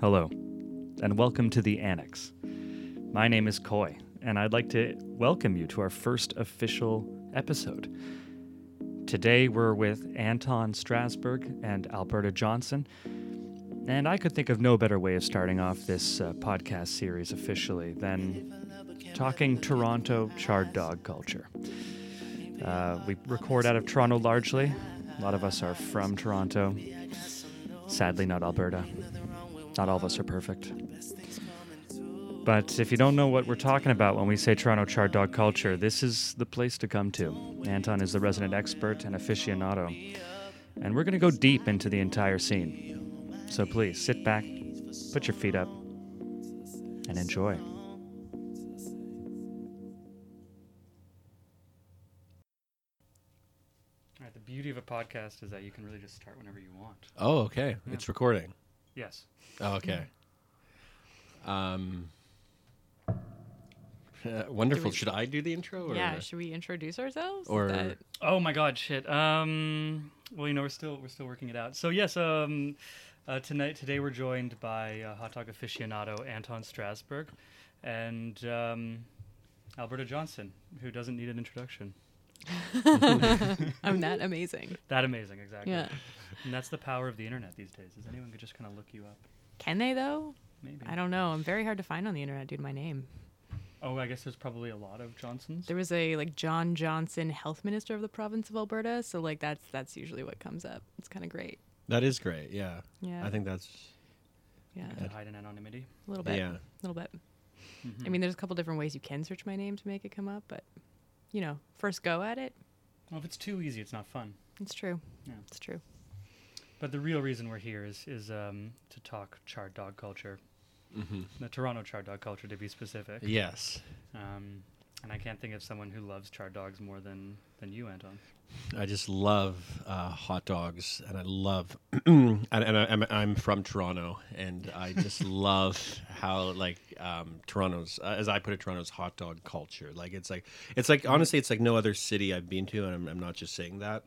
Hello, and welcome to The Annex. My name is Koy, and I'd like to welcome you to our first official episode. Today we're with Anton Strasburg and Alberta Johnson, and I could think of no better way of starting off this podcast series officially than talking Toronto charred dog culture. We record out of Toronto largely. A lot of us are from Toronto. Sadly, not Alberta. Not all of us are perfect. But if you don't know what we're talking about when we say Toronto charred dog culture, this is the place to come to. Anton is the resident expert and aficionado, and we're going to go deep into the entire scene. So please, sit back, put your feet up, and enjoy. All right, the beauty of a podcast is that you can really just start whenever you want. Oh, okay. Yeah. It's recording. Yes. Oh, okay. Wonderful. Should I do the intro? Or? Yeah. Should we introduce ourselves? Or oh my God, shit. Well, you know, we're still working it out. So yes. Today we're joined by hot dog aficionado Anton Strasburg and Alberta Johnson, who doesn't need an introduction. I'm that amazing. That amazing, exactly. Yeah. And that's the power of the internet these days. Is anyone could just kind of look you up? Can they though? Maybe. I don't know. I'm very hard to find on the internet, dude. My name. Oh, I guess there's probably a lot of Johnsons. There was a John Johnson, health minister of the province of Alberta. So that's usually what comes up. It's kind of great. That is great. Yeah. Yeah. I think that's. Yeah. To hide in anonymity. A little bit. Yeah. A little bit. Mm-hmm. I mean, there's a couple different ways you can search my name to make it come up, but. You know, first go at it. Well, if it's too easy, it's not fun. It's true. Yeah, it's true. But the real reason we're here is to talk charred dog culture, mm-hmm. The Toronto charred dog culture to be specific. Yes. And I can't think of someone who loves charred dogs more than you, Anton. I just love hot dogs, and I love, I'm from Toronto, and I just love how Toronto's, as I put it, Toronto's hot dog culture. Honestly, it's like no other city I've been to, and I'm not just saying that.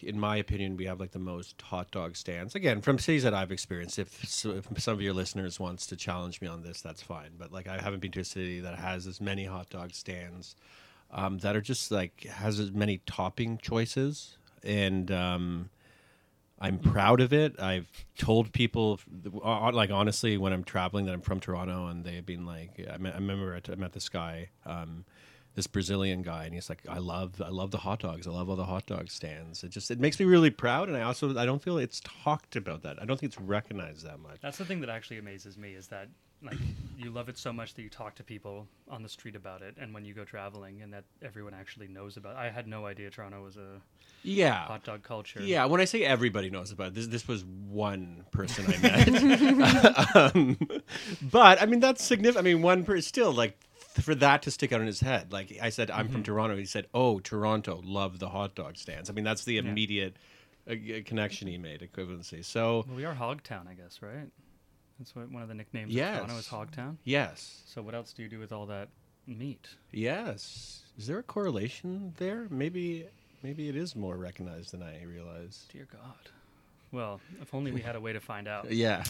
In my opinion, we have the most hot dog stands. Again, from cities that I've experienced. If some of your listeners wants to challenge me on this, that's fine. But I haven't been to a city that has as many hot dog stands. That are just has as many topping choices, and I'm proud of it. I've told people, honestly, when I'm traveling that I'm from Toronto, and they've been I remember I met this guy, this Brazilian guy, and he's I love the hot dogs. I love all the hot dog stands. It makes me really proud, and I don't feel it's talked about that. I don't think it's recognized that much. That's the thing that actually amazes me is that. You love it so much that you talk to people on the street about it, and when you go traveling, and that everyone actually knows about it. I had no idea Toronto was a hot dog culture. Yeah, when I say everybody knows about it, this was one person I met. But I mean that's significant. I mean one person still for that to stick out in his head. I said I'm mm-hmm. from Toronto. He said, "Oh, Toronto, love the hot dog stands." I mean that's the immediate connection he made, equivalency. So we are Hogtown, I guess, right? That's one of the nicknames of Toronto is Hogtown? Yes. So what else do you do with all that meat? Yes. Is there a correlation there? Maybe it is more recognized than I realized. Dear God. Well, if only we had a way to find out. Yeah.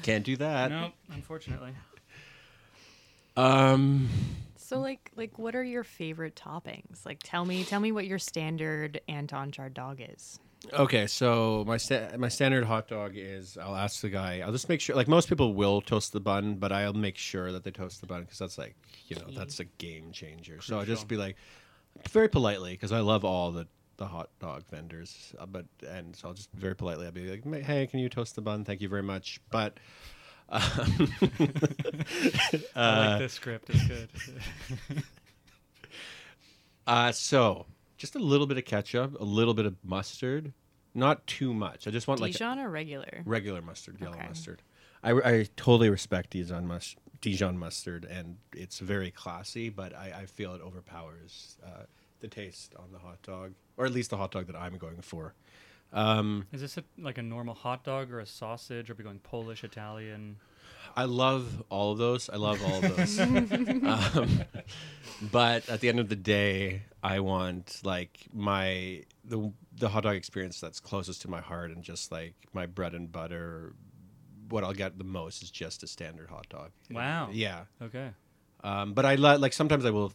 Can't do that. No, unfortunately. So what are your favorite toppings? Tell me what your standard Anton charred dog is. Okay, so my standard hot dog is I'll ask the guy. I'll just make sure. Most people will toast the bun, but I'll make sure that they toast the bun because that's that's a game changer. Crucial. So I'll just be very politely because I love all the hot dog vendors, so I'll just very politely I'll be like, "Hey, can you toast the bun? Thank you very much." But I like this script. It's good. So. Just a little bit of ketchup, a little bit of mustard, not too much. I just want Dijon or regular? Regular mustard, yellow mustard. I totally respect Dijon mustard, and it's very classy, but I feel it overpowers the taste on the hot dog, or at least the hot dog that I'm going for. Is this a normal hot dog or a sausage? Are we going Polish, Italian? I love all of those. But at the end of the day, I want like the hot dog experience that's closest to my heart, and just like my bread and butter. What I'll get the most is just a standard hot dog. Wow. Yeah. Okay. But I like sometimes I will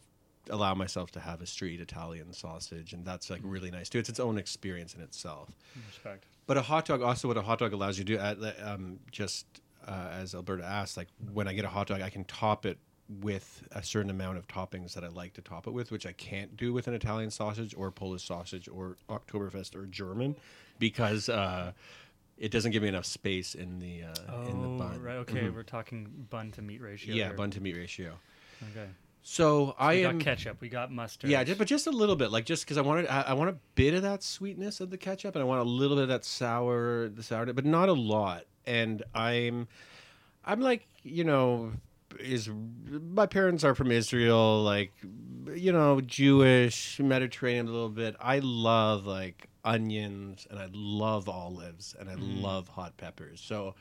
allow myself to have a street Italian sausage, and that's like really nice too. It's its own experience in itself. Respect. But a hot dog, also what a hot dog allows you to do, as Alberta asked, like when I get a hot dog, I can top it with a certain amount of toppings that I like to top it with, which I can't do with an Italian sausage or Polish sausage or Oktoberfest or German, because it doesn't give me enough space in the bun. Right. Okay, We're talking bun to meat ratio. Yeah, bun to meat ratio. Okay. So we got ketchup. We got mustard. Yeah, but just a little bit, like just because I want a bit of that sweetness of the ketchup, and I want a little bit of that sour, but not a lot. And I'm like, you know, my parents are from Israel, like, you know, Jewish, Mediterranean a little bit. I love like onions, and I love olives, and I love hot peppers. So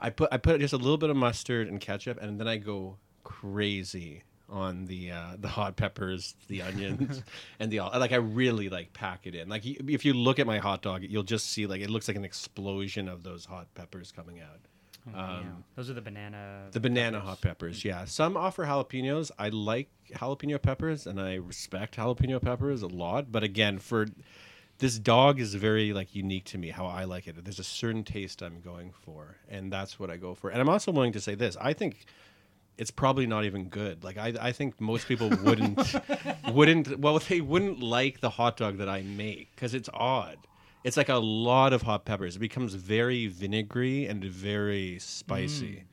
I put just a little bit of mustard and ketchup, and then I go crazy on the hot peppers, the onions, and I really like pack it in. Like if you look at my hot dog, you'll just see like it looks like an explosion of those hot peppers coming out. Oh, those are the banana peppers. Hot peppers. Yeah, some offer jalapenos. I like jalapeno peppers, and I respect jalapeno peppers a lot. But again, for this dog is very like unique to me how I like it. There's a certain taste I'm going for, and that's what I go for. And I'm also willing to say this. I think it's probably not even good. Like I think most people wouldn't like the hot dog that I make because it's odd. It's like a lot of hot peppers. It becomes very vinegary and very spicy.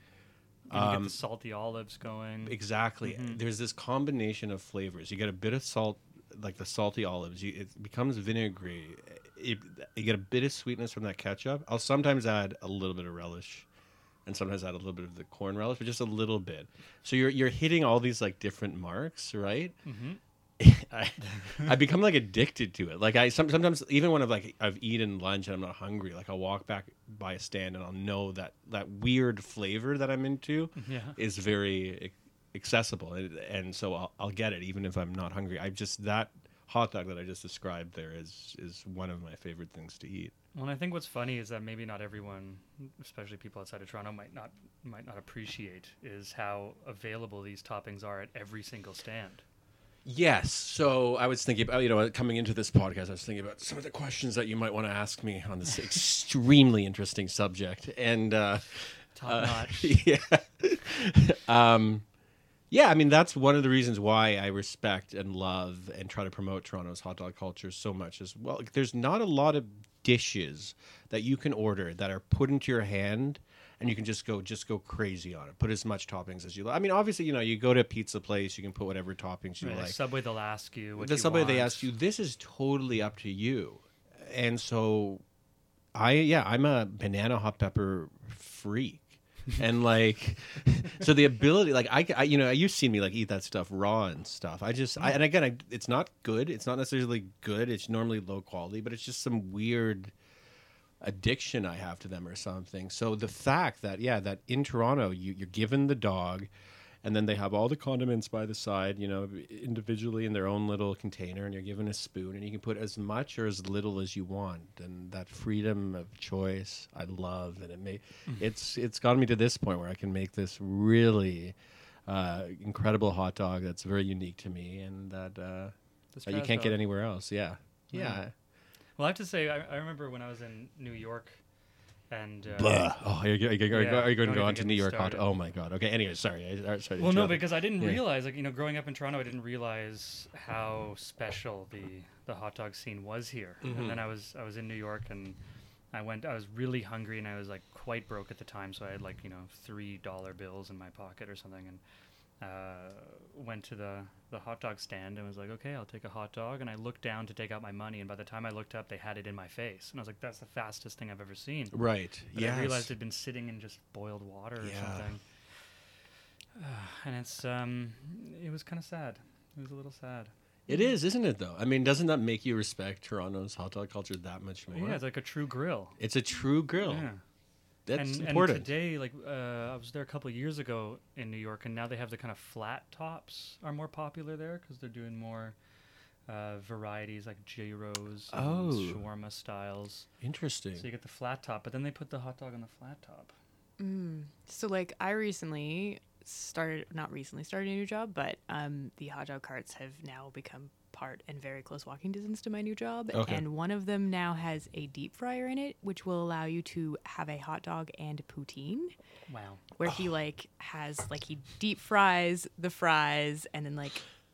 You get the salty olives going. Exactly. Mm-hmm. There's this combination of flavors. You get a bit of salt, like the salty olives. It becomes vinegary. You get a bit of sweetness from that ketchup. I'll sometimes add a little bit of relish, and sometimes add a little bit of the corn relish, but just a little bit. So you're hitting all these like different marks, right? Mm-hmm. I become like addicted to it. Like sometimes even when I've eaten lunch and I'm not hungry, like I'll walk back by a stand and I'll know that weird flavor that I'm into is very accessible, and so I'll get it even if I'm not hungry. That hot dog that I just described there is one of my favorite things to eat. Well, and I think what's funny is that maybe not everyone, especially people outside of Toronto, might not appreciate is how available these toppings are at every single stand. Yes. So I was thinking about, you know, coming into this podcast, I was thinking about some of the questions that you might want to ask me on this extremely interesting subject. And top notch. Yeah. Yeah, I mean, that's one of the reasons why I respect and love and try to promote Toronto's hot dog culture so much as well. Like, there's not a lot of dishes that you can order that are put into your hand and you can just go crazy on it. Put as much toppings as you like. I mean, obviously, you know, you go to a pizza place, you can put whatever toppings you like. Subway, they'll ask you what you want. They ask you, this is totally up to you. And so I'm a banana hot pepper freak. And like, so the ability, like I, you know, you've seen me like eat that stuff raw and stuff. It's not good. It's not necessarily good. It's normally low quality, but it's just some weird addiction I have to them or something. So the fact that in Toronto, you're given the dog and then they have all the condiments by the side, you know, individually in their own little container, and you're given a spoon and you can put as much or as little as you want. And that freedom of choice I love, and it's gotten me to this point where I can make this really incredible hot dog that's very unique to me and that you can't get anywhere else. Yeah. Yeah. Yeah. Well, I have to say, I remember when I was in New York, and oh, are you going to go on to New York hot? Oh my God. Okay. Anyway, sorry. Well, no, because I didn't realize, like, you know, growing up in Toronto, I didn't realize how special the hot dog scene was here. Mm-hmm. And then I was in New York, and I was really hungry, and I was like quite broke at the time, so I had like, you know, $3 bills in my pocket or something, and went to the hot dog stand and was like, okay, I'll take a hot dog. And I looked down to take out my money, and by the time I looked up, they had it in my face. And I was like, that's the fastest thing I've ever seen. Right. Yeah. I realized it'd been sitting in just boiled water or something. And it's it was kind of sad. It was a little sad. It is, isn't it, though? I mean, doesn't that make you respect Toronto's hot dog culture that much more? Yeah, it's like a true grill. It's a true grill. Yeah. That's important. And today, like I was there a couple of years ago in New York, and now they have the kind of flat tops are more popular there because they're doing more varieties like gyros and shawarma styles. Interesting. So you get the flat top, but then they put the hot dog on the flat top. Mm. So like I started a new job, but the hot dog carts have now become part and very close walking distance to my new job. Okay. And one of them now has a deep fryer in it, which will allow you to have a hot dog and poutine. Wow. Where he he deep fries the fries and then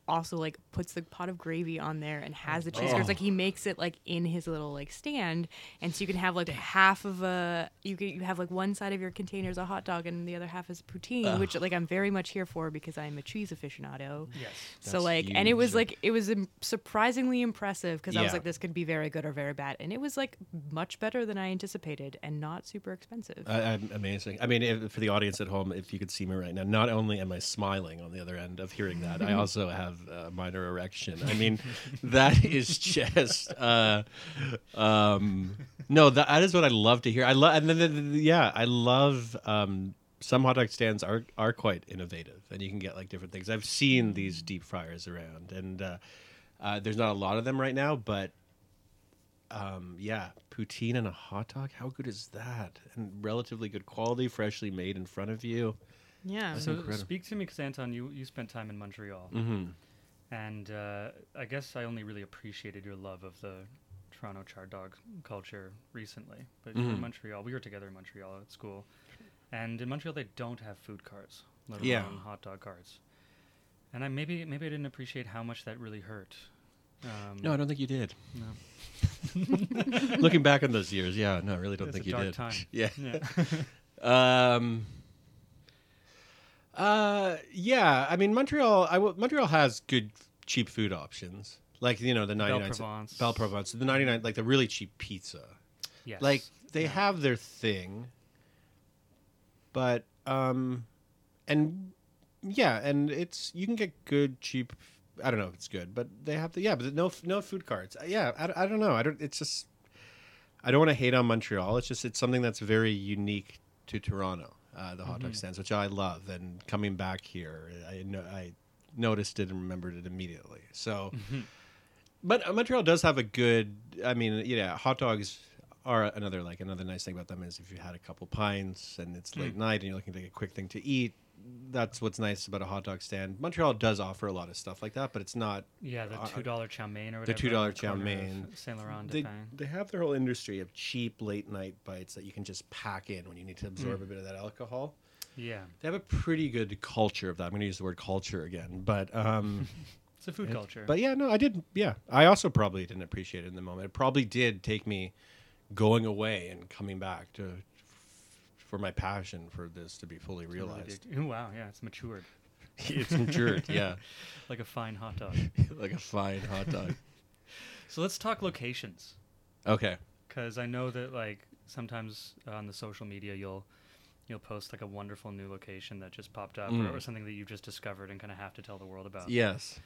also puts the pot of gravy on there and has the cheese curds. Like he makes it in his little stand, and so you can have half of a you have one side of your container is a hot dog and the other half is poutine, which I'm very much here for because I'm a cheese aficionado. Yes. So huge. And it was surprisingly impressive because I was this could be very good or very bad, and it was much better than I anticipated and not super expensive. Amazing. I mean, for the audience at home, if you could see me right now, not only am I smiling on the other end of hearing that, I also have a minor erection. I mean, that is just no. That is what I love to hear. I love, and then I love some hot dog stands are quite innovative, and you can get different things. I've seen these deep fryers around, and there's not a lot of them right now, but poutine and a hot dog. How good is that? And relatively good quality, freshly made in front of you. Yeah. That's so incredible. Speak to me, because Anton, you spent time in Montreal, mm-hmm. and I guess I only really appreciated your love of the Toronto char dog culture recently. But mm-hmm. in Montreal, we were together in Montreal at school, and in Montreal they don't have food carts, let alone hot dog carts. And I maybe I didn't appreciate how much that really hurt. No, I don't think you did. No. Looking back on those years, I really don't think you did. It's a dark time. Yeah. I mean, Montreal has good cheap food options, the 99 Belle Provence, the 99, the really cheap pizza. Yes. They have their thing, but and it's, you can get good cheap. I don't know if it's good, but they have but no food carts. I don't know. I don't want to hate on Montreal. It's something that's very unique to Toronto. The hot dog mm-hmm. stands, which I love, and coming back here, I noticed it and remembered it immediately. So, mm-hmm. but Montreal does have a good. I mean, hot dogs are another another nice thing about them is if you had a couple pints and it's late night and you're looking to get a quick thing to eat. That's what's nice about a hot dog stand. Montreal does offer a lot of stuff like that, but it's not. Yeah, the $2 chow mein or whatever. The $2 chow mein. Saint Laurent. They have their whole industry of cheap late night bites that you can just pack in when you need to absorb a bit of that alcohol. Yeah. They have a pretty good culture of that. I'm going to use the word culture again, but. It's a food culture. But I did. Yeah. I also probably didn't appreciate it in the moment. It probably did take me going away and coming back to. For my passion for this to be fully realized. Really it's matured. It's matured, yeah. Like a fine hot dog. Like a fine hot dog. So let's talk locations. Okay. Because I know that sometimes on the social media you'll post a wonderful new location that just popped up or something that you've just discovered and kind of have to tell the world about. Yes.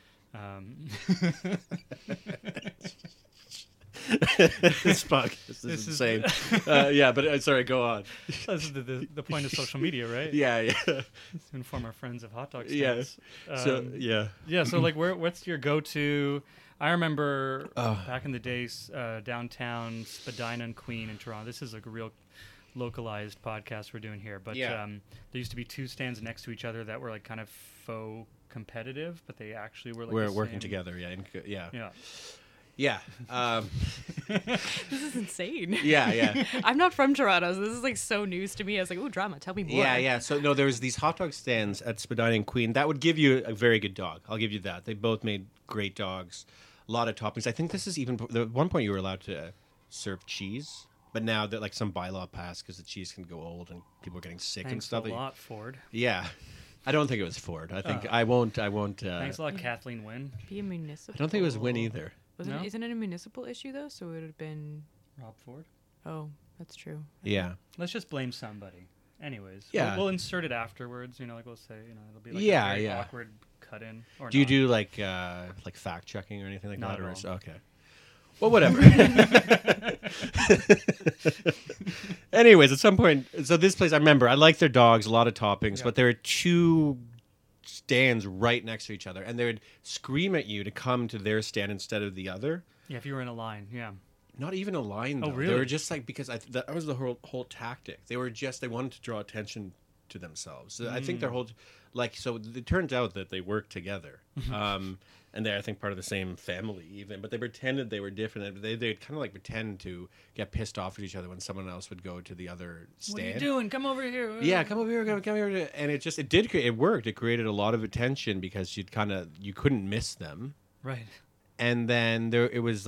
This podcast is insane. But sorry, go on. This is the point of social media, right? Yeah. To inform our friends of hot dog stands. Yeah. What's your go-to? I remember back in the days, downtown Spadina and Queen in Toronto. This is a real localized podcast we're doing here, but there used to be two stands next to each other that were kind of faux competitive, but they actually were we're working together. Yeah. This is insane. Yeah. I'm not from Toronto, so this is so news to me. I was like, ooh, drama, tell me more. Yeah. So, no, there was these hot dog stands at Spadina and Queen. That would give you a very good dog. I'll give you that. They both made great dogs, a lot of toppings. I think this is even, at one point you were allowed to serve cheese, but now that some bylaw passed because the cheese can go old and people are getting sick and stuff. Thanks a lot, Ford. Yeah. I don't think it was Ford. I think I won't. Thanks a lot, Kathleen Wynne. Be a municipal. I don't think it was Wynne either. No? Isn't it a municipal issue, though? So it would have been... Rob Ford? Oh, that's true. Yeah. Let's just blame somebody. Anyways. Yeah. We'll insert it afterwards. We'll say, it'll be a very awkward cut in. Or do you do fact checking or anything like that? Not at all. Okay. Well, whatever. Anyways, at some point, so this place, I remember, I like their dogs, a lot of toppings, but there are two stands right next to each other, and they would scream at you to come to their stand instead of the other. Yeah, if you were in a line, yeah. Not even a line, though. Oh, really? They were just like, because that was the whole tactic. They were just, they wanted to draw attention to themselves. So I think their whole, like, so it turns out that they work together. And they're, I think, part of the same family even. But they pretended they were different. They'd kind of like pretend to get pissed off at each other when someone else would go to the other stand. What are you doing? Come over here. Yeah, come over here. Come over here. And it just, it worked. It created a lot of attention because you couldn't miss them. Right. And then there was a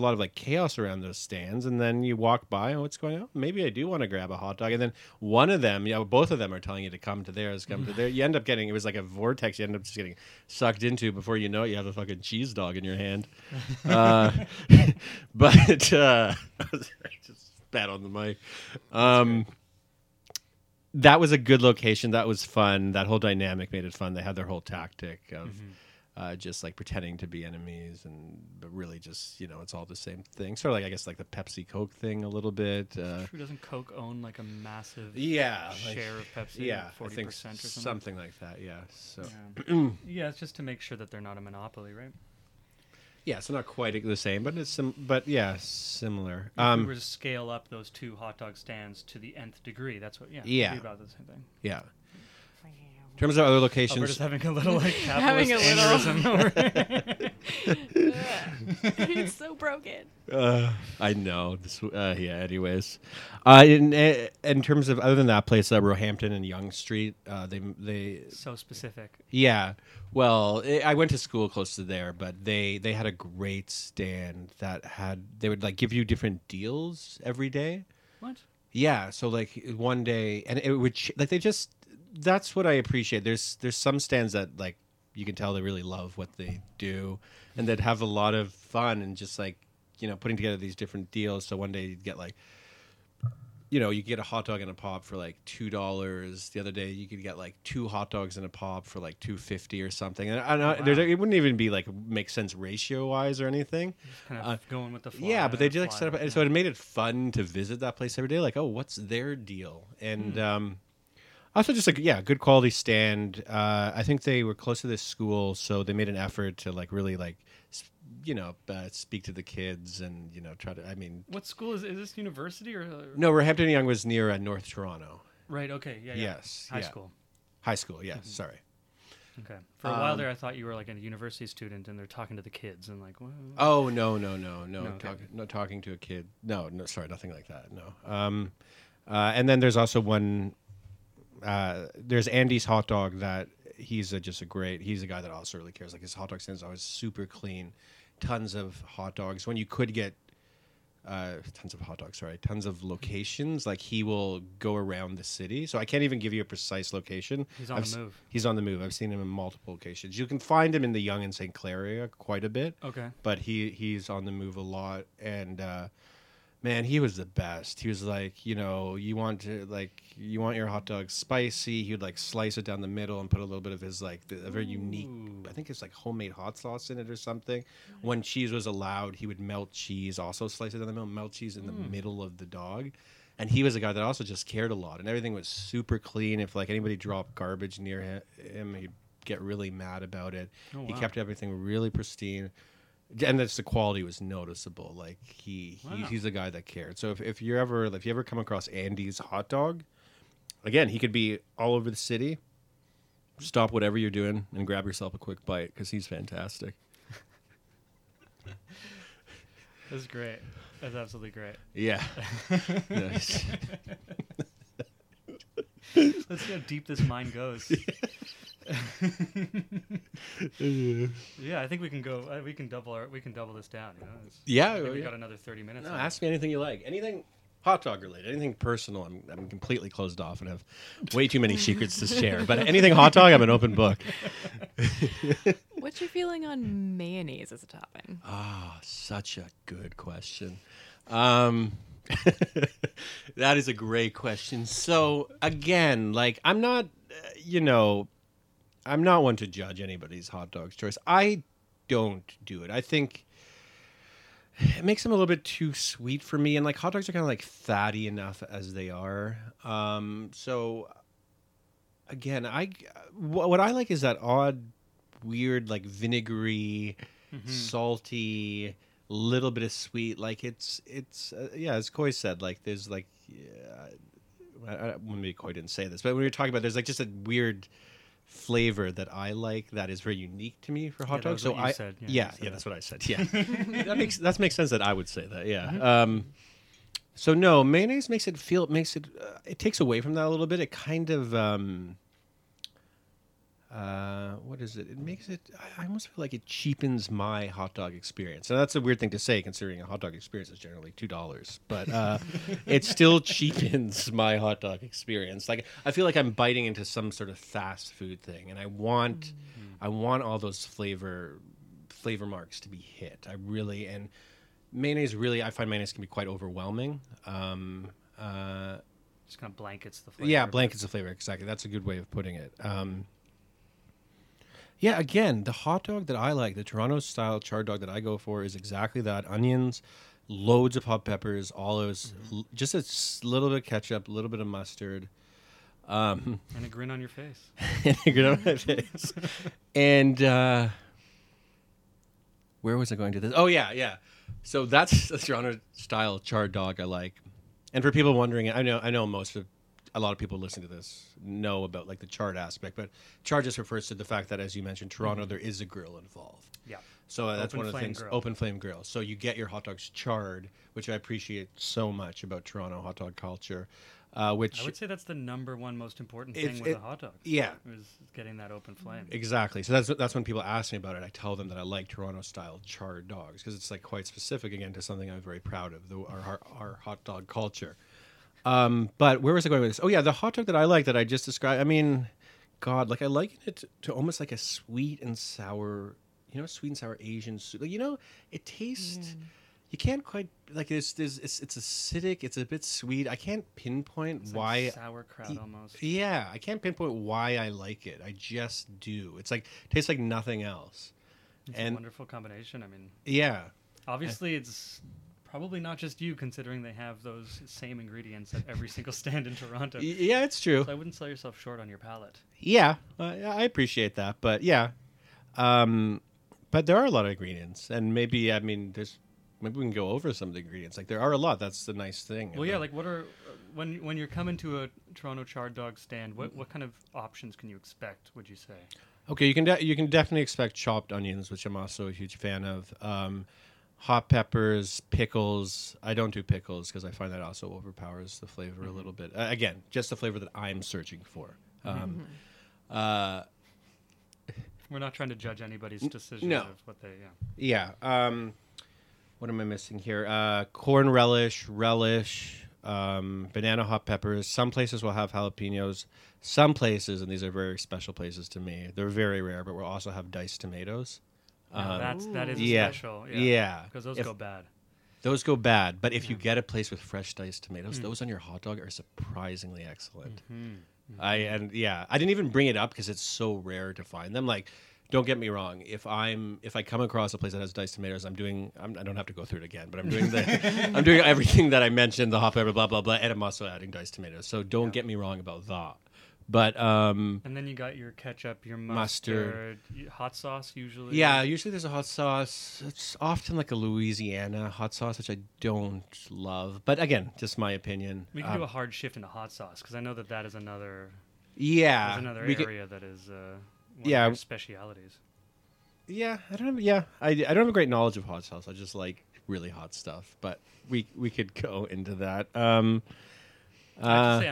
lot of like chaos around those stands. And then you walk by, what's going on? Maybe I do want to grab a hot dog. And then one of them, both of them are telling you to come to theirs, come to theirs. You end up getting, it was like a vortex you end up just getting sucked into. Before you know it, you have a fucking cheese dog in your hand. But I just spat on the mic. That was a good location. That was fun. That whole dynamic made it fun. They had their whole tactic of... just like pretending to be enemies, but really just, it's all the same thing. Sort of like, I guess, like the Pepsi Coke thing a little bit. True. Doesn't Coke own like a massive share of Pepsi? Yeah, 40% I think or something like that. Yeah. So yeah, it's just to make sure that they're not a monopoly, right? Yeah, it's not quite the same, but it's similar. If we were to scale up those two hot dog stands to the nth degree, that's what. Yeah. It'd be about the same thing. Yeah. In terms of other locations, we're just having a little like capitalist aneurysm. It's so broken. I know. This, anyways, in terms of other than that place, Roehampton and Yonge Street, they so specific. Yeah. Well, I went to school close to there, but they had a great stand that they would like give you different deals every day. What? Yeah. So like one day, and it would they just. That's what I appreciate. There's some stands that like you can tell they really love what they do, and that have a lot of fun and just like putting together these different deals. So one day you'd get like you get a hot dog and a pop for like $2. The other day you could get like two hot dogs and a pop for like $2.50 or something. And it wouldn't even be like make sense ratio wise or anything. Just kind of going with the flow. Yeah, but they did like set up, and so it made it fun to visit that place every day. Like, oh, what's their deal? And also just like good quality stand. I think they were close to this school, so they made an effort to like really like speak to the kids and try to. I mean, what school is this? University or no? Roehampton Young was near North Toronto. Right. Okay. Yeah. Yes. High school. High school. Yeah. Mm-hmm. Sorry. Okay. For a while there, I thought you were like a university student, and they're talking to the kids, and like. Whoa. Oh no! No, okay. Not talking to a kid. No. Sorry, nothing like that. No. And then there's also one. There's Andy's hot dog that he's a guy that also really cares. Like his hot dog stand is always super clean, tons of hot dogs. When you could get tons of locations, like he will go around the city. So I can't even give you a precise location. He's on the move. I've seen him in multiple locations. You can find him in the Yonge and St. Clair area quite a bit. Okay. But he's on the move a lot. And, man, he was the best. He was like, you want your hot dog spicy. He would like slice it down the middle and put a little bit of his like a very unique, I think it's like homemade hot sauce in it or something. When cheese was allowed, he would melt cheese, also slice it down the middle, melt cheese in the middle of the dog. And he was a guy that also just cared a lot, and everything was super clean. If like anybody dropped garbage near him, he'd get really mad about it. Oh, wow. He kept everything really pristine. And the quality was noticeable. Like he's a guy that cared. So if you ever come across Andy's hot dog, again, he could be all over the city. Stop whatever you're doing and grab yourself a quick bite because he's fantastic. That's great. That's absolutely great. Yeah. Nice. Let's see how deep this mine goes. Yeah, I think we can go. We can double this down. We got another 30 minutes. No, ask me anything you like. Anything hot dog related. Anything personal. I'm completely closed off and have way too many secrets to share. But anything hot dog, I'm an open book. What's your feeling on mayonnaise as a topping? Ah, such a good question. That is a great question. So again, like I'm not, I'm not one to judge anybody's hot dog choice. I don't do it. I think It makes them a little bit too sweet for me. And like hot dogs are kind of like fatty enough as they are. So again, what I like is that odd, weird, like vinegary, salty, little bit of sweet. Like it's as Koy said, like there's like, maybe Koy didn't say this, but when we were talking about, there's like just a weird flavor that I like that is very unique to me for hot dogs. So that's what I said. Yeah, that makes sense that I would say that. Yeah. So no, mayonnaise it takes away from that a little bit. It kind of what is it? It makes it. I almost feel like it cheapens my hot dog experience. Now that's a weird thing to say, considering a hot dog experience is generally $2, but it still cheapens my hot dog experience. Like I feel like I'm biting into some sort of fast food thing, and I want all those flavor marks to be hit. I find mayonnaise can be quite overwhelming. Just kind of blankets the flavor. Yeah, blankets the flavor. Exactly. That's a good way of putting it. Yeah, again, the hot dog that I like, the Toronto-style charred dog that I go for is exactly that. Onions, loads of hot peppers, olives, just a little bit of ketchup, a little bit of mustard. And a grin on your face. And where was I going to this? Oh, yeah. So that's the Toronto-style charred dog I like. And for people wondering, I know a lot of people listening to this know about like the charred aspect, but charred just refers to the fact that, as you mentioned, Toronto, there is a grill involved. Yeah. So that's one of the things, open flame grill. So you get your hot dogs charred, which I appreciate so much about Toronto hot dog culture. Which I would say that's the number one most important thing with a hot dog. Yeah. Is getting that open flame. Exactly. So that's when people ask me about it. I tell them that I like Toronto-style charred dogs because it's like quite specific, again, to something I'm very proud of, our hot dog culture. But where was I going with this? Oh yeah, the hot dog that I like that I just described. I mean, God, like I liken it to almost like a sweet and sour, sweet and sour Asian soup. It tastes. Mm. You can't quite like it's acidic. It's a bit sweet. I can't pinpoint it's why like sauerkraut almost. Yeah, I can't pinpoint why I like it. I just do. It's like tastes like nothing else. It's a wonderful combination. I mean, yeah. Obviously, it's. Probably not just you, considering they have those same ingredients at every single stand in Toronto. Yeah, it's true. So I wouldn't sell yourself short on your palate. Yeah, I appreciate that, but yeah, but there are a lot of ingredients, and maybe maybe we can go over some of the ingredients. Like there are a lot. That's the nice thing. Well, yeah. Like what are when you're coming to a Toronto charred dog stand? What kind of options can you expect? Would you say? Okay, you can definitely expect chopped onions, which I'm also a huge fan of. Hot peppers, pickles. I don't do pickles because I find that also overpowers the flavor a little bit. Again, just the flavor that I'm searching for. We're not trying to judge anybody's decision of what they... Yeah. Yeah. What am I missing here? Corn relish, banana hot peppers. Some places will have jalapenos. Some places, and these are very special places to me, they're very rare, but we'll also have diced tomatoes. That is special. Yeah. Because those go bad. Those go bad. But if you get a place with fresh diced tomatoes, those on your hot dog are surprisingly excellent. I didn't even bring it up because it's so rare to find them. Like, don't get me wrong. If I come across a place that has diced tomatoes, I don't have to go through it again. But I'm doing everything that I mentioned, the hot pepper, blah blah blah, and I'm also adding diced tomatoes. So don't get me wrong about that. But and then you got your ketchup, your mustard, hot sauce usually. Yeah, usually there's a hot sauce. It's often like a Louisiana hot sauce, which I don't love. But again, just my opinion. We can do a hard shift into hot sauce because I know that is another. Yeah, another area that is one of your specialities. Yeah, I don't have. Yeah, I don't have a great knowledge of hot sauce. I just like really hot stuff. But we could go into that. I have to say,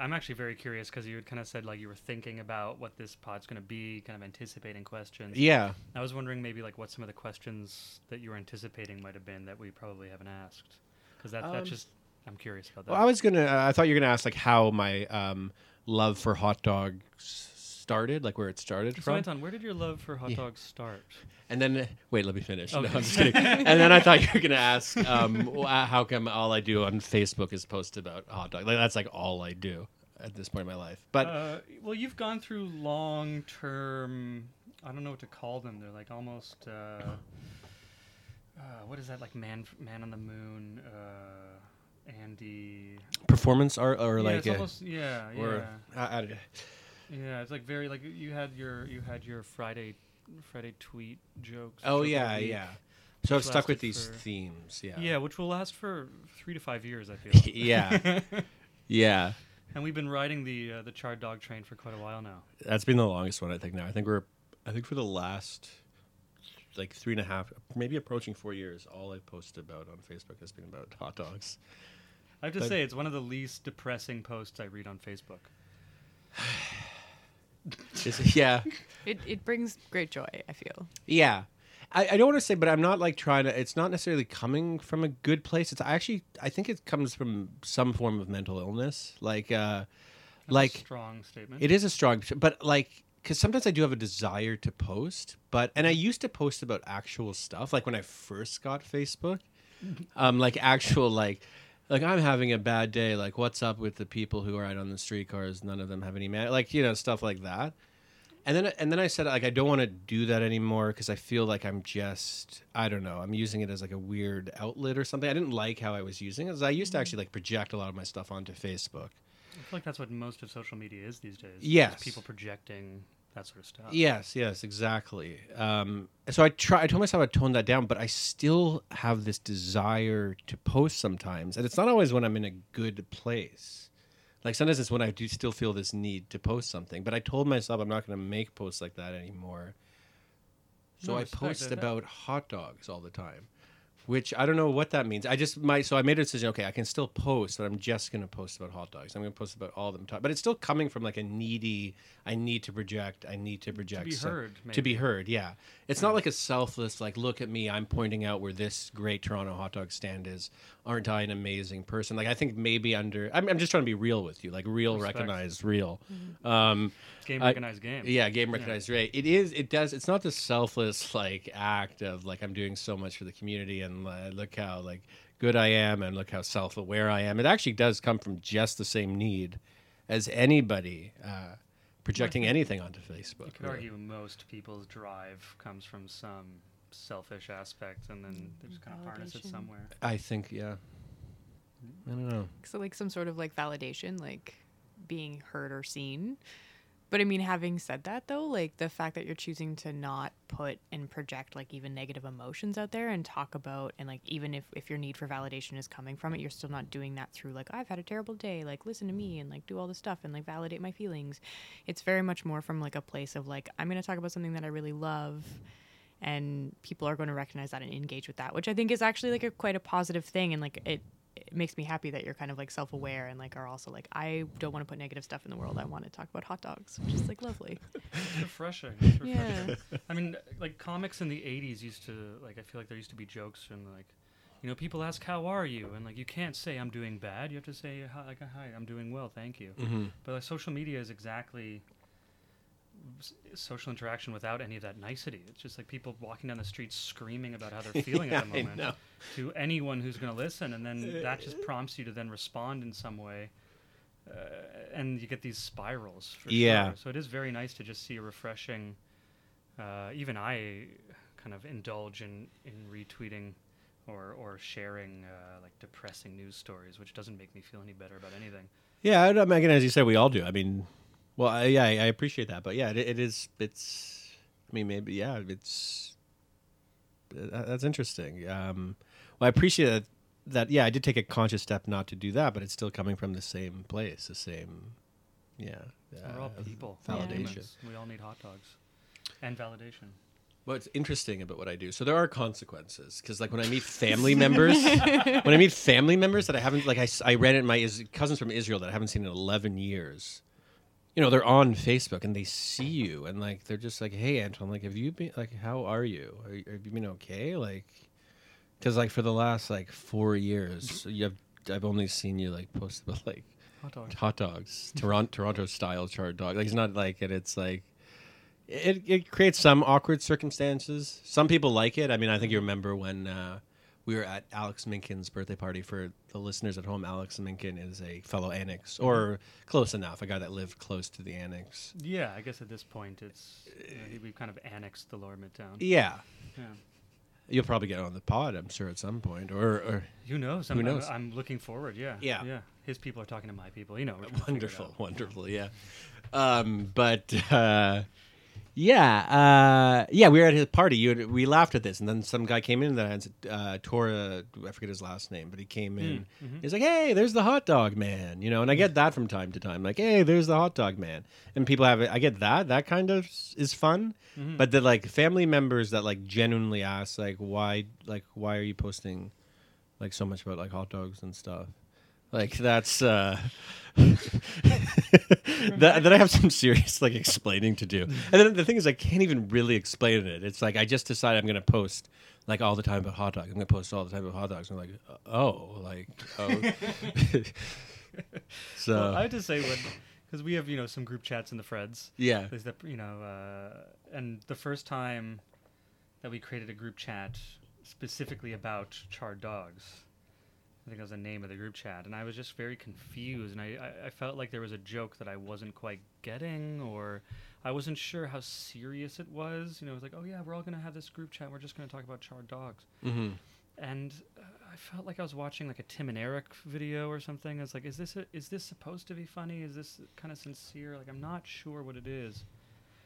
I'm actually very curious because you had kind of said like you were thinking about what this pod's going to be, kind of anticipating questions. Yeah. I was wondering maybe like what some of the questions that you were anticipating might have been that we probably haven't asked because I'm curious about that. Well, I thought you were going to ask like how my love for hot dogs started, like where it started from. So Anton, where did your love for hot dogs start? And then, wait, let me finish. Okay. No, I'm just kidding. And then I thought you were going to ask, how come all I do on Facebook is post about hot dogs? Like, that's like all I do at this point in my life. But well, you've gone through long-term, I don't know what to call them. They're like almost What is that, like Man on the Moon, Andy... Performance art or like... It's almost, yeah. Or, yeah, it's like very, like you had your Friday tweet jokes. Oh, yeah. So I've stuck with these themes, yeah. Yeah, which will last for 3 to 5 years, I feel. Yeah. And we've been riding the charred dog train for quite a while now. That's been the longest one, I think, now. I think for the last... like 3.5, maybe approaching 4 years, all I posted about on Facebook has been about hot dogs. I have to say, it's one of the least depressing posts I read on Facebook. Yeah. It brings great joy, I feel. Yeah. I don't want to say, but I'm not like trying to, it's not necessarily coming from a good place. I think it comes from some form of mental illness. That's a strong statement. It is a strong, but like, because sometimes I do have a desire to post, and I used to post about actual stuff, like when I first got Facebook, like I'm having a bad day, like what's up with the people who are out on the streetcars? None of them have any man, like, you know, stuff like that. And then I said, like, I don't want to do that anymore because I feel like I'm just, I don't know, I'm using it as like a weird outlet or something. I didn't like how I was using it, because I used to actually like project a lot of my stuff onto Facebook. I feel like that's what most of social media is these days. Yes, people projecting. That sort of stuff. Yes, exactly. So I told myself I'd tone that down, but I still have this desire to post sometimes. And it's not always when I'm in a good place. Like sometimes it's when I do still feel this need to post something. But I told myself I'm not going to make posts like that anymore. So I post about hot dogs all the time, which I don't know what that means. So I made a decision, okay, I can still post, but I'm just going to post about hot dogs. I'm going to post about all of them. But it's still coming from like a needy, I need to project. To be heard, maybe. To be heard, yeah. It's not like a selfless, like, look at me, I'm pointing out where this great Toronto hot dog stand is. Aren't I an amazing person? Like, I think maybe I'm just trying to be real with you. Like, real recognize real. Mm-hmm. Game recognize game. Yeah, game recognize Ray. It's not this selfless, like, act of, like, I'm doing so much for the community and look how like good I am and look how self-aware I am. It actually does come from just the same need as anybody projecting anything onto Facebook. You could argue most people's drive comes from some selfish aspect, and then they just kind of harness it somewhere. I think, yeah. I don't know. So like some sort of like validation, like being heard or seen. But I mean, having said that, though, like the fact that you're choosing to not put and project like even negative emotions out there and talk about, and like even if your need for validation is coming from it, you're still not doing that through like, I've had a terrible day, like listen to me and like do all this stuff and like validate my feelings. It's very much more from like a place of like, I'm going to talk about something that I really love and people are going to recognize that and engage with that, which I think is actually like quite a positive thing. And like it makes me happy that you're kind of like self-aware and like are also like, I don't want to put negative stuff in the world. I want to talk about hot dogs, which is like lovely. It's refreshing. Yeah. I mean, like comics in the 80s used to, like, I feel like there used to be jokes from like, you know, people ask, how are you? And like, you can't say I'm doing bad. You have to say, hi, I'm doing well. Thank you. Mm-hmm. But like social media is exactly social interaction without any of that nicety. It's just like people walking down the street screaming about how they're feeling at the moment to anyone who's going to listen, and then that just prompts you to then respond in some way, and you get these spirals for sure. So it is very nice to just see a refreshing, even I kind of indulge in retweeting or sharing like depressing news stories, which doesn't make me feel any better about anything. I mean, as you said, we all do. I mean, I appreciate that, but yeah, it is. It's, I mean, maybe yeah, it's. That's interesting. I appreciate that. Yeah, I did take a conscious step not to do that, but it's still coming from the same place, the same. Yeah, we're all people. Validation. Yeah. We all need hot dogs, and validation. Well, it's interesting about what I do. So there are consequences, because like when I meet family members, that I haven't like I ran into my cousins from Israel that I haven't seen in 11 years. You know, they're on Facebook and they see you and like they're just like, hey Anton, like have you been, like how are you? Have you been okay? Like, because like for the last like 4 years, I've only seen you like post about like hot dogs, Toronto style charred dog. Like it's not like it's like it creates some awkward circumstances. Some people like it. I mean, I think you remember when we were at Alex Minkin's birthday party. For the listeners at home, Alex Minkin is a fellow annex, or close enough, a guy that lived close to the annex. Yeah, I guess at this point, it's we've kind of annexed the Lower Midtown. Yeah. You'll probably get on the pod, I'm sure, at some point, or who knows? Who knows? I'm looking forward. Yeah. His people are talking to my people. You know, wonderful. Yeah. We were at his party. We laughed at this, and then some guy came in that had Tora. I forget his last name, but he came in. Mm-hmm. He's like, "Hey, there's the hot dog man," you know. And I get that from time to time, like, "Hey, there's the hot dog man," and people have it. I get that. That kind of is fun. Mm-hmm. But the like family members that like genuinely ask why are you posting like so much about like hot dogs and stuff? Like that's that I have some serious like explaining to do. And then the thing is I can't even really explain it. It's like I just decided I'm gonna post like all the time about hot dogs. I'm gonna post all the time about hot dogs. And I'm like, oh. So well, I have to say when. Because we have, you know, some group chats in the Freds. Yeah. That, you know, and the first time that we created a group chat specifically about charred dogs, I think that was the name of the group chat, and I was just very confused, and I felt like there was a joke that I wasn't quite getting, or I wasn't sure how serious it was. You know, it was like, oh, yeah, we're all going to have this group chat. We're just going to talk about charred dogs. Mm-hmm. And I felt like I was watching like a Tim and Eric video or something. I was like, is this supposed to be funny? Is this kind of sincere? Like, I'm not sure what it is.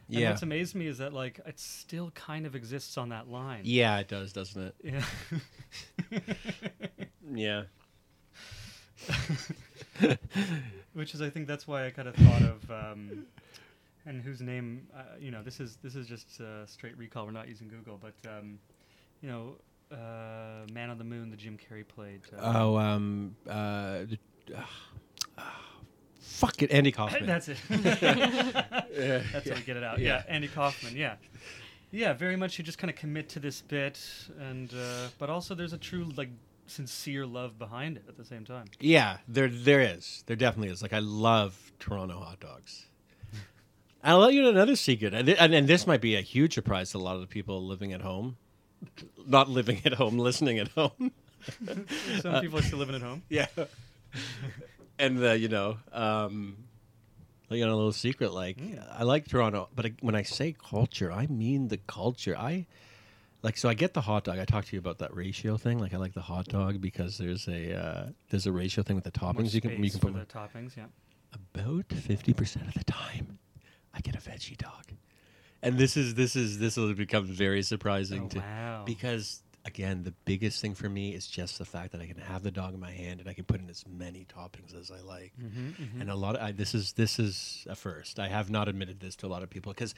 Yeah. And what's amazed me is that like it still kind of exists on that line. Yeah, it does, doesn't it? Yeah. Yeah. Which is, I think that's why I kind of thought of, and whose name, you know, this is just straight recall. We're not using Google, but, you know, Man on the Moon, the Jim Carrey played. Fuck it, Andy Kaufman. That's it. That's how we get it out. Yeah, Andy Kaufman. Yeah, yeah. Very much, you just kind of commit to this bit, and but also there's a true like sincere love behind it at the same time. Yeah, there is. There definitely is. Like I love Toronto hot dogs. I'll let you know another secret, and this might be a huge surprise to a lot of the people living at home. Not living at home, listening at home. Some people are still living at home. Yeah. And, a little secret, like, I like Toronto, but when I say culture, I mean the culture. I get the hot dog. I talked to you about that ratio thing. Like, I like the hot dog because there's a ratio thing with the toppings. You can put the toppings, yeah. About 50% of the time, I get a veggie dog. And this will become very surprising because again the biggest thing for me is just the fact that I can have the dog in my hand and I can put in as many toppings as I like. Mm-hmm, mm-hmm. And a lot of this is a first. I have not admitted this to a lot of people because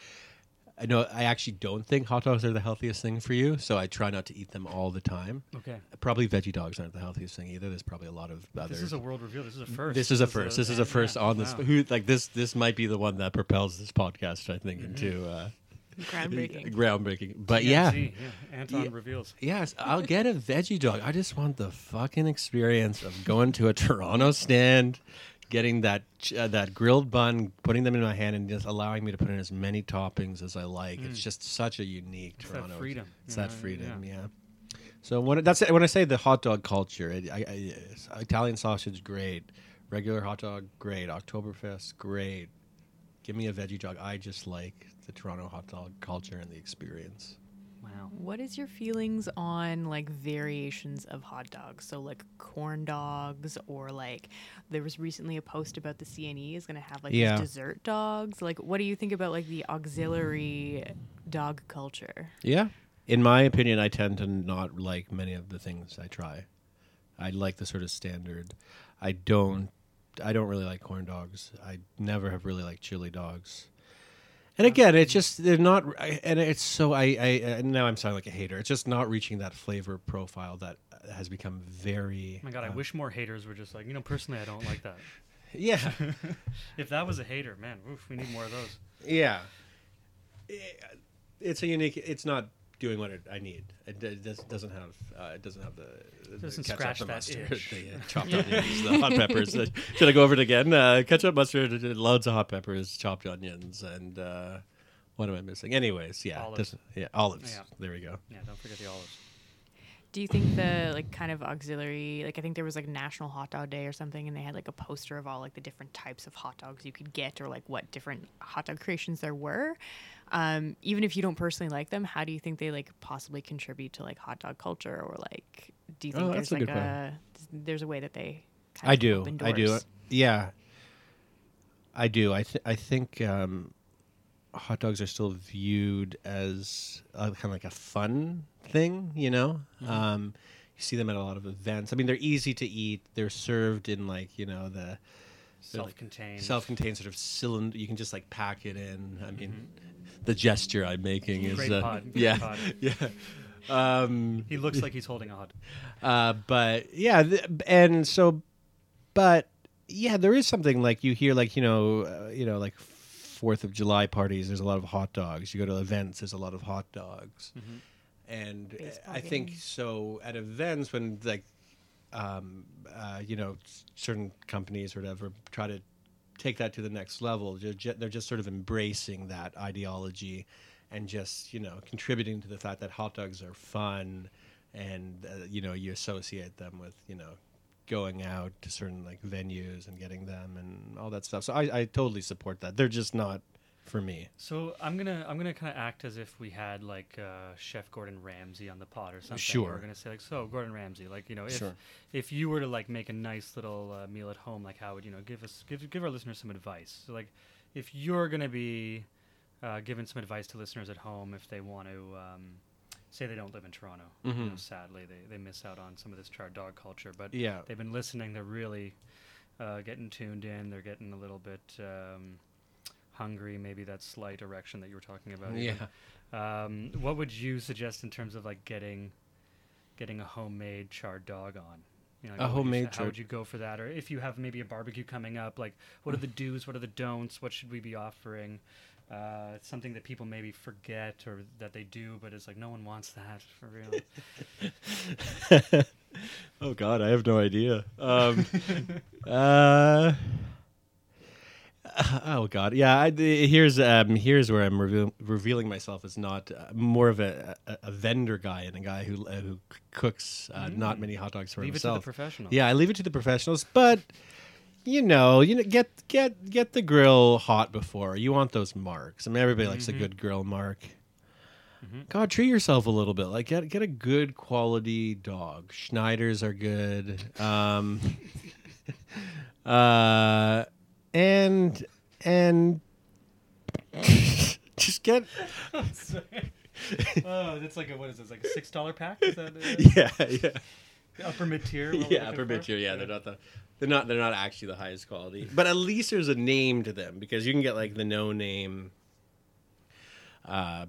I know I actually don't think hot dogs are the healthiest thing for you, so I try not to eat them all the time. Okay. Probably veggie dogs aren't the healthiest thing either. There's probably a lot of other. This is a world reveal. This is a first. This is a first on this. Who like this might be the one that propels this podcast, I think, into groundbreaking. But Anton reveals. Yes, I'll get a veggie dog. I just want the fucking experience of going to a Toronto stand, getting that grilled bun, putting them in my hand, and just allowing me to put in as many toppings as I like. It's just such a unique Toronto. That freedom. It's that freedom, yeah. So when I say the hot dog culture, Italian sausage, great. Regular hot dog, great. Oktoberfest, great. Give me a veggie dog. I just like the Toronto hot dog culture and the experience. Wow. What is your feelings on like variations of hot dogs? So like corn dogs, or like there was recently a post about the CNE is going to have like these dessert dogs. Like, what do you think about like the auxiliary dog culture? Yeah. In my opinion, I tend to not like many of the things I try. I like the sort of standard. I don't really like corn dogs. I never have really liked chili dogs. And again, it's just, they're not, and it's so, now I'm sounding like a hater. It's just not reaching that flavor profile that has become very... Oh my God, I wish more haters were just like, you know, personally, I don't like that. Yeah. If that was a hater, man, we need more of those. Yeah. It's not doing what I need. It doesn't have the ketchup, the mustard, the chopped onions, the hot peppers. Should I go over it again? Ketchup, mustard, loads of hot peppers, chopped onions, and what am I missing? Anyways, olives. Olives. Yeah. There we go. Yeah, don't forget the olives. Do you think the like kind of auxiliary, like I think there was like National Hot Dog Day or something, and they had like a poster of all like the different types of hot dogs you could get, or like what different hot dog creations there were. Even if you don't personally like them, how do you think they like possibly contribute to like hot dog culture, or like, do you think there's like there's a way that they kind of open doors? I do. I think hot dogs are still viewed as kind of like a fun thing, you know. Mm-hmm. You see them at a lot of events. I mean, they're easy to eat. They're served in like, you know, the self-contained, like, sort of cylinder. You can just like pack it in. I mean. Mm-hmm. The gesture I'm making is great pod. Yeah. He looks like he's holding a hot dog. But yeah, there is something like you hear like, you know, like 4th of July parties, there's a lot of hot dogs. You go to events, there's a lot of hot dogs. Mm-hmm. And I think so at events when like, you know, certain companies or whatever try to take that to the next level. They're just sort of embracing that ideology and just, you know, contributing to the fact that hot dogs are fun and, you know, you associate them with, you know, going out to certain like venues and getting them and all that stuff. So I totally support that. They're just not for me. So I'm gonna kind of act as if we had like Chef Gordon Ramsay on the pod or something. Sure. We're gonna say like, so Gordon Ramsay, like, you know, if you were to like make a nice little meal at home, like how would you know? Give our listeners some advice. So like, if you're gonna be giving some advice to listeners at home, if they want to say they don't live in Toronto, mm-hmm. you know, sadly they miss out on some of this charred dog culture. But yeah, they've been listening. They're really getting tuned in. They're getting a little bit. Hungry, maybe that slight erection that you were talking about. Yeah. What would you suggest in terms of like getting a homemade charred dog on? You know, like how would you go for that? Or if you have maybe a barbecue coming up, like what are the do's? What are the don'ts? What should we be offering? It's something that people maybe forget or that they do, but it's like no one wants that for real. Oh God, I have no idea. Oh God, yeah. Here's where I'm revealing myself as not more of a vendor guy and a guy who cooks not many hot dogs for himself. Leave it to the professionals. Yeah, I leave it to the professionals. But you know, get the grill hot before you want those marks. I mean, everybody likes a good grill mark. Mm-hmm. God, treat yourself a little bit. Like get a good quality dog. Schneiders are good. And just get. Oh, that's like a $6 pack? Is that yeah. The upper mid tier. Yeah, upper mid tier. Yeah, they're not actually the highest quality, but at least there's a name to them because you can get like the no name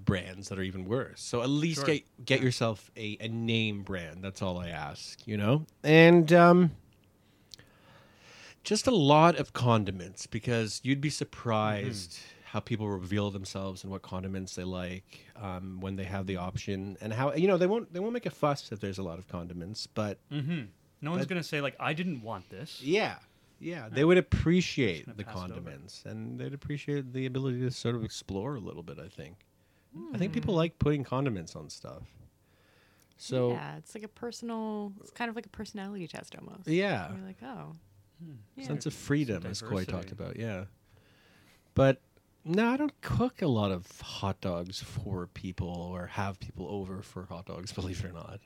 brands that are even worse. So at least get yourself a name brand. That's all I ask, you know, and just a lot of condiments because you'd be surprised how people reveal themselves and what condiments they like when they have the option and how, you know, they won't make a fuss if there's a lot of condiments, but no one's going to say like, I didn't want this. Yeah. Yeah. They would appreciate the condiments and they'd appreciate the ability to sort of explore a little bit. I think, I think people like putting condiments on stuff. So yeah, it's like it's kind of like a personality test almost. Yeah. And you're like, oh. Yeah. Sense of freedom, as Koy talked about, yeah. But no, I don't cook a lot of hot dogs for people or have people over for hot dogs, believe it or not.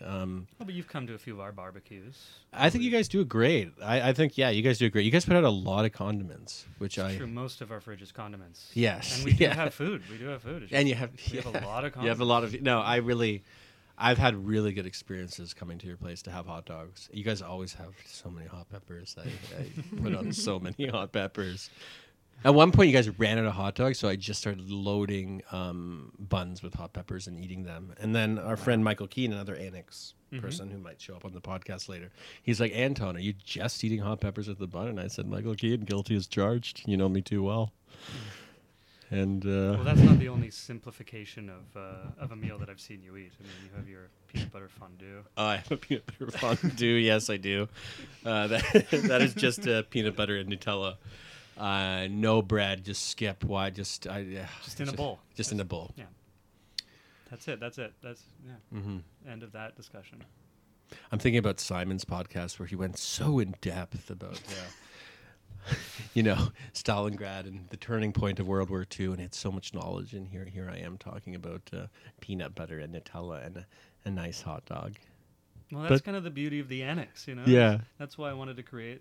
But you've come to a few of our barbecues. I think you guys do great. I think you guys do great. You guys put out a lot of condiments, which is true. Most of our fridge is condiments. Yes, and we do have food. And you have a lot of condiments. You have a lot of I've had really good experiences coming to your place to have hot dogs. You guys always have so many hot peppers. I put on so many hot peppers. At one point, you guys ran out of hot dogs, so I just started loading buns with hot peppers and eating them. And then our friend Michael Keen, another Annex person who might show up on the podcast later, he's like, Anton, are you just eating hot peppers with the bun? And I said, Michael Keen, guilty as charged. You know me too well. And well, that's not the only simplification of a meal that I've seen you eat. I mean, you have your peanut butter fondue. I have a peanut butter fondue. Yes, I do. That is just peanut butter and Nutella. No bread. Just skip. Why? Just in a bowl. Just in a bowl. Yeah. That's it. That's yeah. Mm-hmm. End of that discussion. I'm thinking about Simon's podcast where he went so in depth about. you know, Stalingrad and the turning point of World War II, and it's so much knowledge. And here I am talking about peanut butter and Nutella and a nice hot dog. Well, that's kind of the beauty of the annex, you know. Yeah. That's why I wanted to create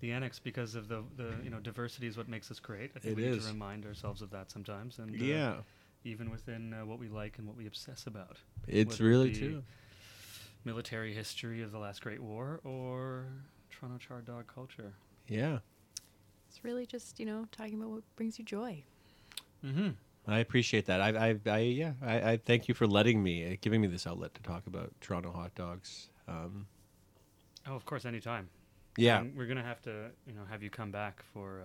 the annex, because of the you know, diversity is what makes us great. I think we need to remind ourselves of that sometimes. And yeah. Even within what we like and what we obsess about. It's really true. Military history of the last Great War or Toronto char dog culture. Yeah. It's really just, you know, talking about what brings you joy. Mm-hmm. I appreciate that. I thank you for letting me, giving me this outlet to talk about Toronto hot dogs. Oh, of course, anytime. Yeah. And we're going to have to, you know, have you come back for,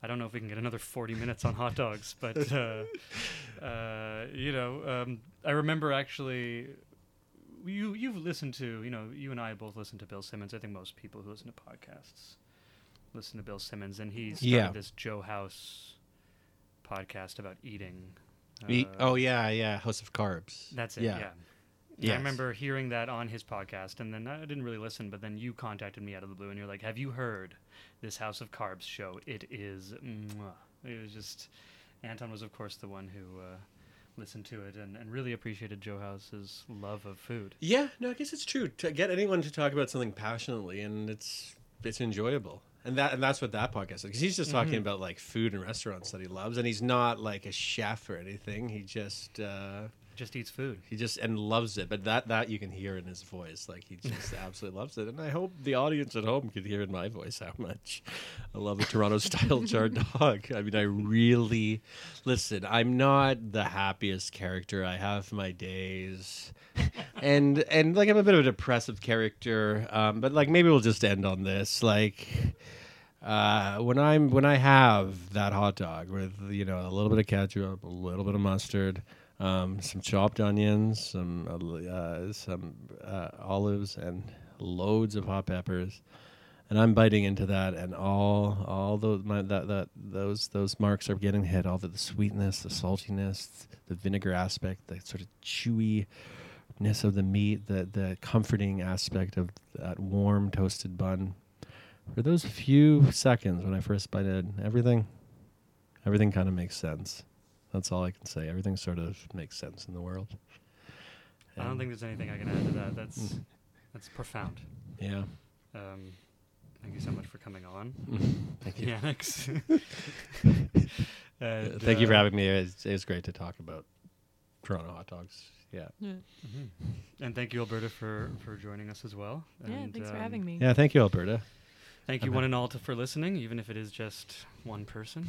I don't know if we can get another 40 minutes on hot dogs, but, you know, I remember actually... You've listened to, you know, you and I both listen to Bill Simmons. I think most people who listen to podcasts listen to Bill Simmons. And he started this Joe House podcast about eating. House of Carbs. That's it, yeah. Yes. I remember hearing that on his podcast, and then I didn't really listen, but then you contacted me out of the blue, and you're like, have you heard this House of Carbs show? It is... Mwah. It was just... Anton was, of course, the one who... listened to it and really appreciated Joe House's love of food. Yeah, no, I guess it's true. To get anyone to talk about something passionately, and it's enjoyable. And that's what that podcast is. Because he's just talking about, like, food and restaurants that he loves, and he's not, like, a chef or anything. He just eats food. He just and loves it. But that you can hear in his voice. Like, he just absolutely loves it. And I hope the audience at home could hear in my voice how much I love a Toronto-style charred dog. I mean, I really... Listen, I'm not the happiest character. I have my days. And like, I'm a bit of a depressive character. But, like, maybe we'll just end on this. Like... When I have that hot dog with, you know, a little bit of ketchup, a little bit of mustard, some chopped onions, some olives, and loads of hot peppers, and I'm biting into that, and all those marks are getting hit. All the sweetness, the saltiness, the vinegar aspect, the sort of chewiness of the meat, the comforting aspect of that warm toasted bun. For those few seconds when I first bite in, everything kind of makes sense. That's all I can say. Everything sort of makes sense in the world. And I don't think there's anything I can add to that. That's profound. Yeah. Thank you so much for coming on. Thank you. Alex. Thank you for having me. It was great to talk about Toronto hot dogs. Yeah. Mm-hmm. And thank you, Alberta, for joining us as well. Yeah, and thanks for having me. Yeah, thank you, Alberta. Thank you, one and all, for listening, even if it is just one person.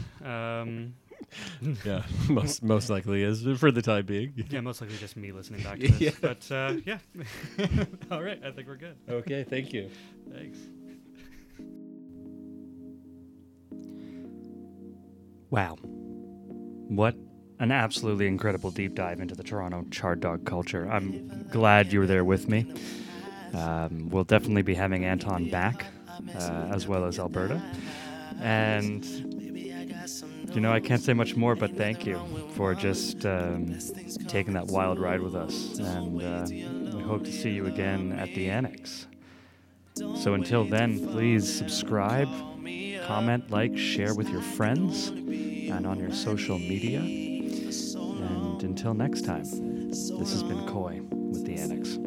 Yeah, most likely is, for the time being. Yeah, most likely just me listening back to this. Yeah. But, yeah. All right, I think we're good. Okay, thank you. Thanks. Wow. What an absolutely incredible deep dive into the Toronto charred dog culture. I'm glad you were there with me. We'll definitely be having Anton back. As well as Alberta. And, you know, I can't say much more, but thank you for just taking that wild ride with us. And we hope to see you again at the Annex. So until then, please subscribe, comment, like, share with your friends and on your social media. And until next time, this has been Koy with the Annex.